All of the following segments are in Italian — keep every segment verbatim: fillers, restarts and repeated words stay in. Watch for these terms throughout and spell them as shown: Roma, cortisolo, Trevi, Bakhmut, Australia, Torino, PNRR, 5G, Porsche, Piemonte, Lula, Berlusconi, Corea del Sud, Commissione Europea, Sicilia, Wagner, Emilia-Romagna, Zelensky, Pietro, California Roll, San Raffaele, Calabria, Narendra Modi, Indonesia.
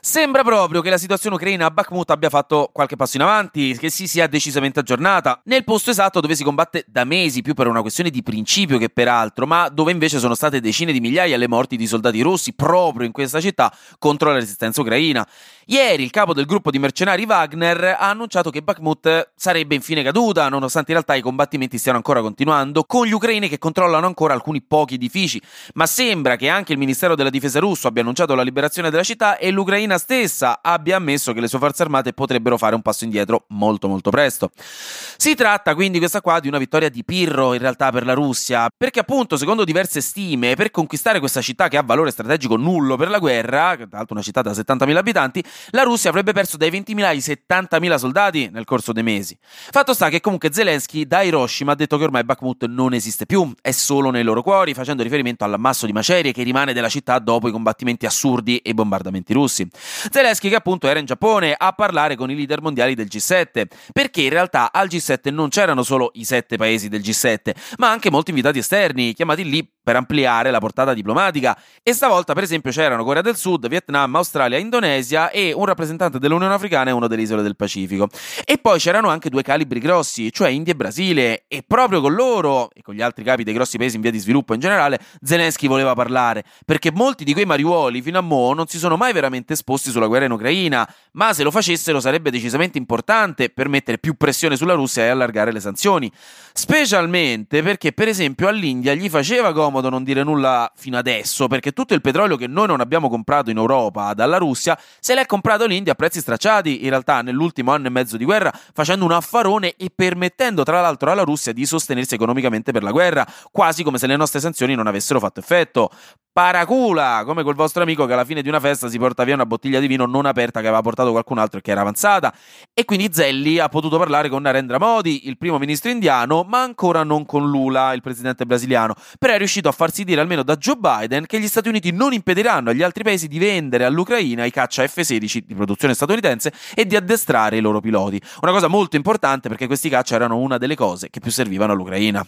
Sembra proprio che la situazione ucraina a Bakhmut abbia fatto qualche passo in avanti, che si sia decisamente aggiornata, nel posto esatto dove si combatte da mesi, più per una questione di principio che peraltro, ma dove invece sono state decine di migliaia le morti di soldati russi proprio in questa città contro la resistenza ucraina. Ieri il capo del gruppo di mercenari Wagner ha annunciato che Bakhmut sarebbe infine caduta, nonostante in realtà i combattimenti stiano ancora continuando, con gli ucraini che controllano ancora alcuni pochi edifici, ma sembra che anche il Ministero della Difesa russo abbia annunciato la liberazione della città e l'Ucraina stessa abbia ammesso che le sue forze armate potrebbero fare un passo indietro molto molto presto. Si tratta quindi questa qua di una vittoria di Pirro in realtà per la Russia, perché appunto secondo diverse stime per conquistare questa città che ha valore strategico nullo per la guerra, tra l'altro una città da settantamila abitanti, la Russia avrebbe perso dai ventimila ai settantamila soldati nel corso dei mesi. Fatto sta che comunque Zelensky da Hiroshima ha detto che ormai Bakhmut non esiste più, è solo nei loro cuori, facendo riferimento all'ammasso di macerie che rimane della città dopo i combattimenti assurdi e i bombardamenti russi. Zelensky, che appunto era in Giappone a parlare con i leader mondiali del G sette, perché in realtà al G sette non c'erano solo i sette paesi del G sette, ma anche molti invitati esterni chiamati lì per ampliare la portata diplomatica, e stavolta per esempio c'erano Corea del Sud, Vietnam, Australia, Indonesia e un rappresentante dell'Unione Africana e uno delle isole del Pacifico. E poi c'erano anche due calibri grossi, cioè India e Brasile, e proprio con loro e con gli altri capi dei grossi paesi in via di sviluppo in generale Zelensky voleva parlare, perché molti di quei mariuoli fino a mo' non si sono mai veramente esposti sulla guerra in Ucraina, ma se lo facessero sarebbe decisamente importante per mettere più pressione sulla Russia e allargare le sanzioni, specialmente perché per esempio all'India gli faceva comodo non dire nulla fino adesso, perché tutto il petrolio che noi non abbiamo comprato in Europa dalla Russia se l'è comprato l'India a prezzi stracciati in realtà nell'ultimo anno e mezzo di guerra, facendo un affarone e permettendo tra l'altro alla Russia di sostenersi economicamente per la guerra, quasi come se le nostre sanzioni non avessero fatto effetto. Paracula, come quel vostro amico che alla fine di una festa si porta via una bottiglia di vino non aperta che aveva portato qualcun altro e che era avanzata. E quindi Zelli ha potuto parlare con Narendra Modi, il primo ministro indiano, ma ancora non con Lula, il presidente brasiliano, però è riuscito a farsi dire almeno da Joe Biden che gli Stati Uniti non impediranno agli altri paesi di vendere all'Ucraina i caccia F sedici di produzione statunitense e di addestrare i loro piloti. Una cosa molto importante, perché questi caccia erano una delle cose che più servivano all'Ucraina.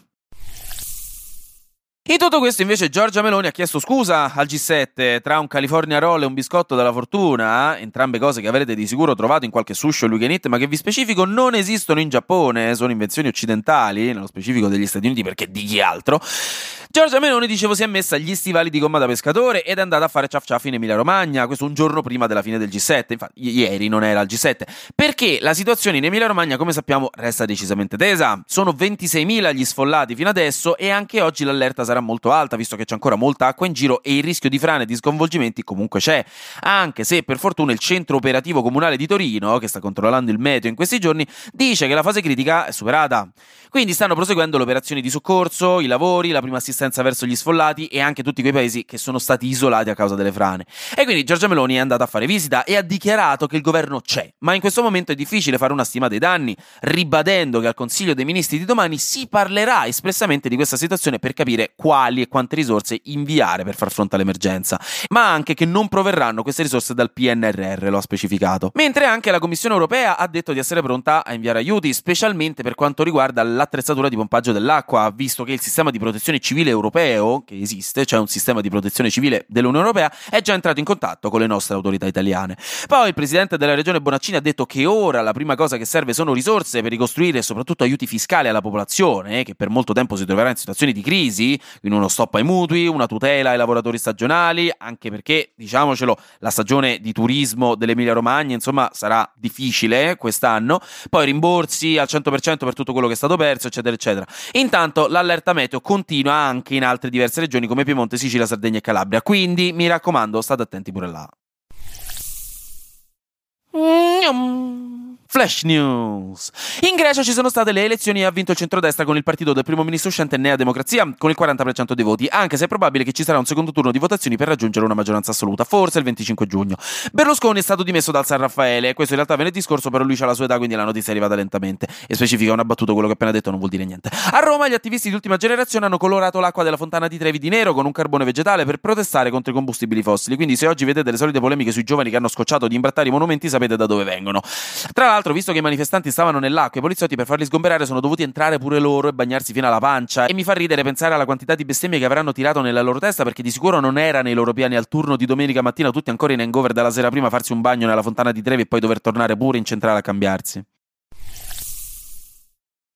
In tutto questo invece Giorgia Meloni ha chiesto scusa al G sette, tra un California Roll e un biscotto della fortuna, entrambe cose che avrete di sicuro trovato in qualche sushi o luganit, ma che vi specifico non esistono in Giappone, sono invenzioni occidentali, nello specifico degli Stati Uniti, perché di chi altro. Giorgia Meloni, dicevo, si è messa gli stivali di gomma da pescatore ed è andata a fare ciaf ciaf in Emilia-Romagna, questo un giorno prima della fine del G sette, infatti i- ieri non era il G sette, perché la situazione in Emilia-Romagna, come sappiamo, resta decisamente tesa. Sono ventiseimila gli sfollati fino adesso e anche oggi l'allerta sarà molto alta, visto che c'è ancora molta acqua in giro e il rischio di frane e di sconvolgimenti comunque c'è, anche se per fortuna il centro operativo comunale di Torino, che sta controllando il meteo in questi giorni, dice che la fase critica è superata. Quindi stanno proseguendo le operazioni di soccorso, i lavori, la prima assistenza verso gli sfollati e anche tutti quei paesi che sono stati isolati a causa delle frane. E quindi Giorgia Meloni è andata a fare visita e ha dichiarato che il governo c'è, ma in questo momento è difficile fare una stima dei danni, ribadendo che al Consiglio dei Ministri di domani si parlerà espressamente di questa situazione per capire quali e quante risorse inviare per far fronte all'emergenza, ma anche che non proverranno queste risorse dal P N R R, lo ha specificato. Mentre anche la Commissione Europea ha detto di essere pronta a inviare aiuti, specialmente per quanto riguarda l'attrezzatura di pompaggio dell'acqua, visto che il sistema di protezione civile europeo che esiste, cioè un sistema di protezione civile dell'Unione Europea, è già entrato in contatto con le nostre autorità italiane. Poi il presidente della regione Bonaccini ha detto che ora la prima cosa che serve sono risorse per ricostruire e soprattutto aiuti fiscali alla popolazione, che per molto tempo si troverà in situazioni di crisi, in uno stop ai mutui, una tutela ai lavoratori stagionali, anche perché, diciamocelo, la stagione di turismo dell'Emilia-Romagna insomma sarà difficile quest'anno, poi rimborsi al cento per cento per tutto quello che è stato perso, eccetera eccetera. Intanto l'allerta meteo continua anche anche in altre diverse regioni come Piemonte, Sicilia, Sardegna e Calabria, quindi mi raccomando, state attenti pure là. Flash News. In Grecia ci sono state le elezioni e ha vinto il centrodestra con il partito del primo ministro uscente Nea Democrazia con il quaranta per cento dei voti, anche se è probabile che ci sarà un secondo turno di votazioni per raggiungere una maggioranza assoluta, forse il venticinque giugno. Berlusconi è stato dimesso dal San Raffaele, questo in realtà venerdì scorso, però lui c'ha la sua età, quindi la notizia è arrivata lentamente. E specifica, una battuta, quello che ho appena detto non vuol dire niente. A Roma gli attivisti di ultima generazione hanno colorato l'acqua della fontana di Trevi di nero con un carbone vegetale per protestare contro i combustibili fossili, quindi se oggi vedete le solite polemiche sui giovani che hanno scocciato di imbrattare i monumenti sapete da dove vengono. Tra l'altro, visto che i manifestanti stavano nell'acqua, i poliziotti per farli sgomberare sono dovuti entrare pure loro e bagnarsi fino alla pancia. E mi fa ridere pensare alla quantità di bestemmie che avranno tirato nella loro testa, perché di sicuro non era nei loro piani al turno di domenica mattina, tutti ancora in hangover dalla sera prima, farsi un bagno nella fontana di Trevi e poi dover tornare pure in centrale a cambiarsi.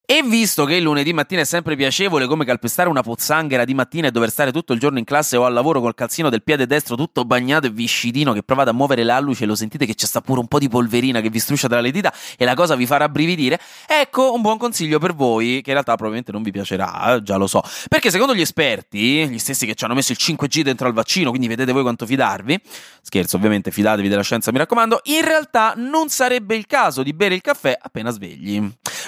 E visto che il lunedì mattina è sempre piacevole come calpestare una pozzanghera di mattina e dover stare tutto il giorno in classe o al lavoro col calzino del piede destro tutto bagnato e viscidino che provate a muovere l'alluce e lo sentite che c'è sta pure un po' di polverina che vi struscia tra le dita e la cosa vi farà brividire, ecco un buon consiglio per voi, che in realtà probabilmente non vi piacerà, già lo so, perché secondo gli esperti, gli stessi che ci hanno messo il cinque G dentro al vaccino, quindi vedete voi quanto fidarvi, scherzo ovviamente, fidatevi della scienza mi raccomando, in realtà non sarebbe il caso di bere il caffè appena svegli,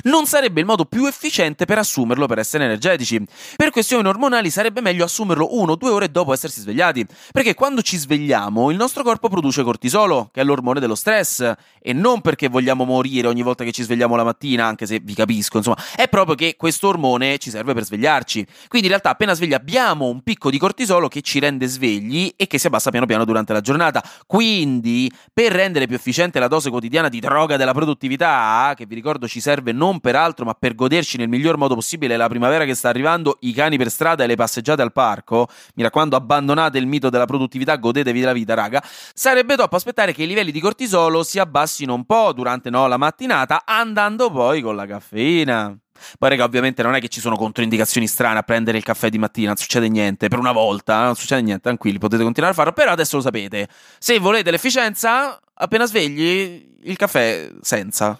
non sarebbe il modo più efficiente per assumerlo per essere energetici. Per questioni ormonali sarebbe meglio assumerlo uno o due ore dopo essersi svegliati, perché quando ci svegliamo il nostro corpo produce cortisolo, che è l'ormone dello stress, e non perché vogliamo morire ogni volta che ci svegliamo la mattina, anche se vi capisco, insomma, è proprio che questo ormone ci serve per svegliarci. Quindi in realtà appena svegli abbiamo un picco di cortisolo che ci rende svegli e che si abbassa piano piano durante la giornata. Quindi per rendere più efficiente la dose quotidiana di droga della produttività, che vi ricordo ci serve non per altro ma per goderci nel miglior modo possibile la primavera che sta arrivando, i cani per strada e le passeggiate al parco, mi raccomando abbandonate il mito della produttività, godetevi della vita raga, sarebbe troppo aspettare che i livelli di cortisolo si abbassino un po' durante no, la mattinata, andando poi con la caffeina. Poi raga, ovviamente non è che ci sono controindicazioni strane a prendere il caffè di mattina, non succede niente, per una volta non succede niente, tranquilli, potete continuare a farlo, però adesso lo sapete, se volete l'efficienza appena svegli il caffè senza.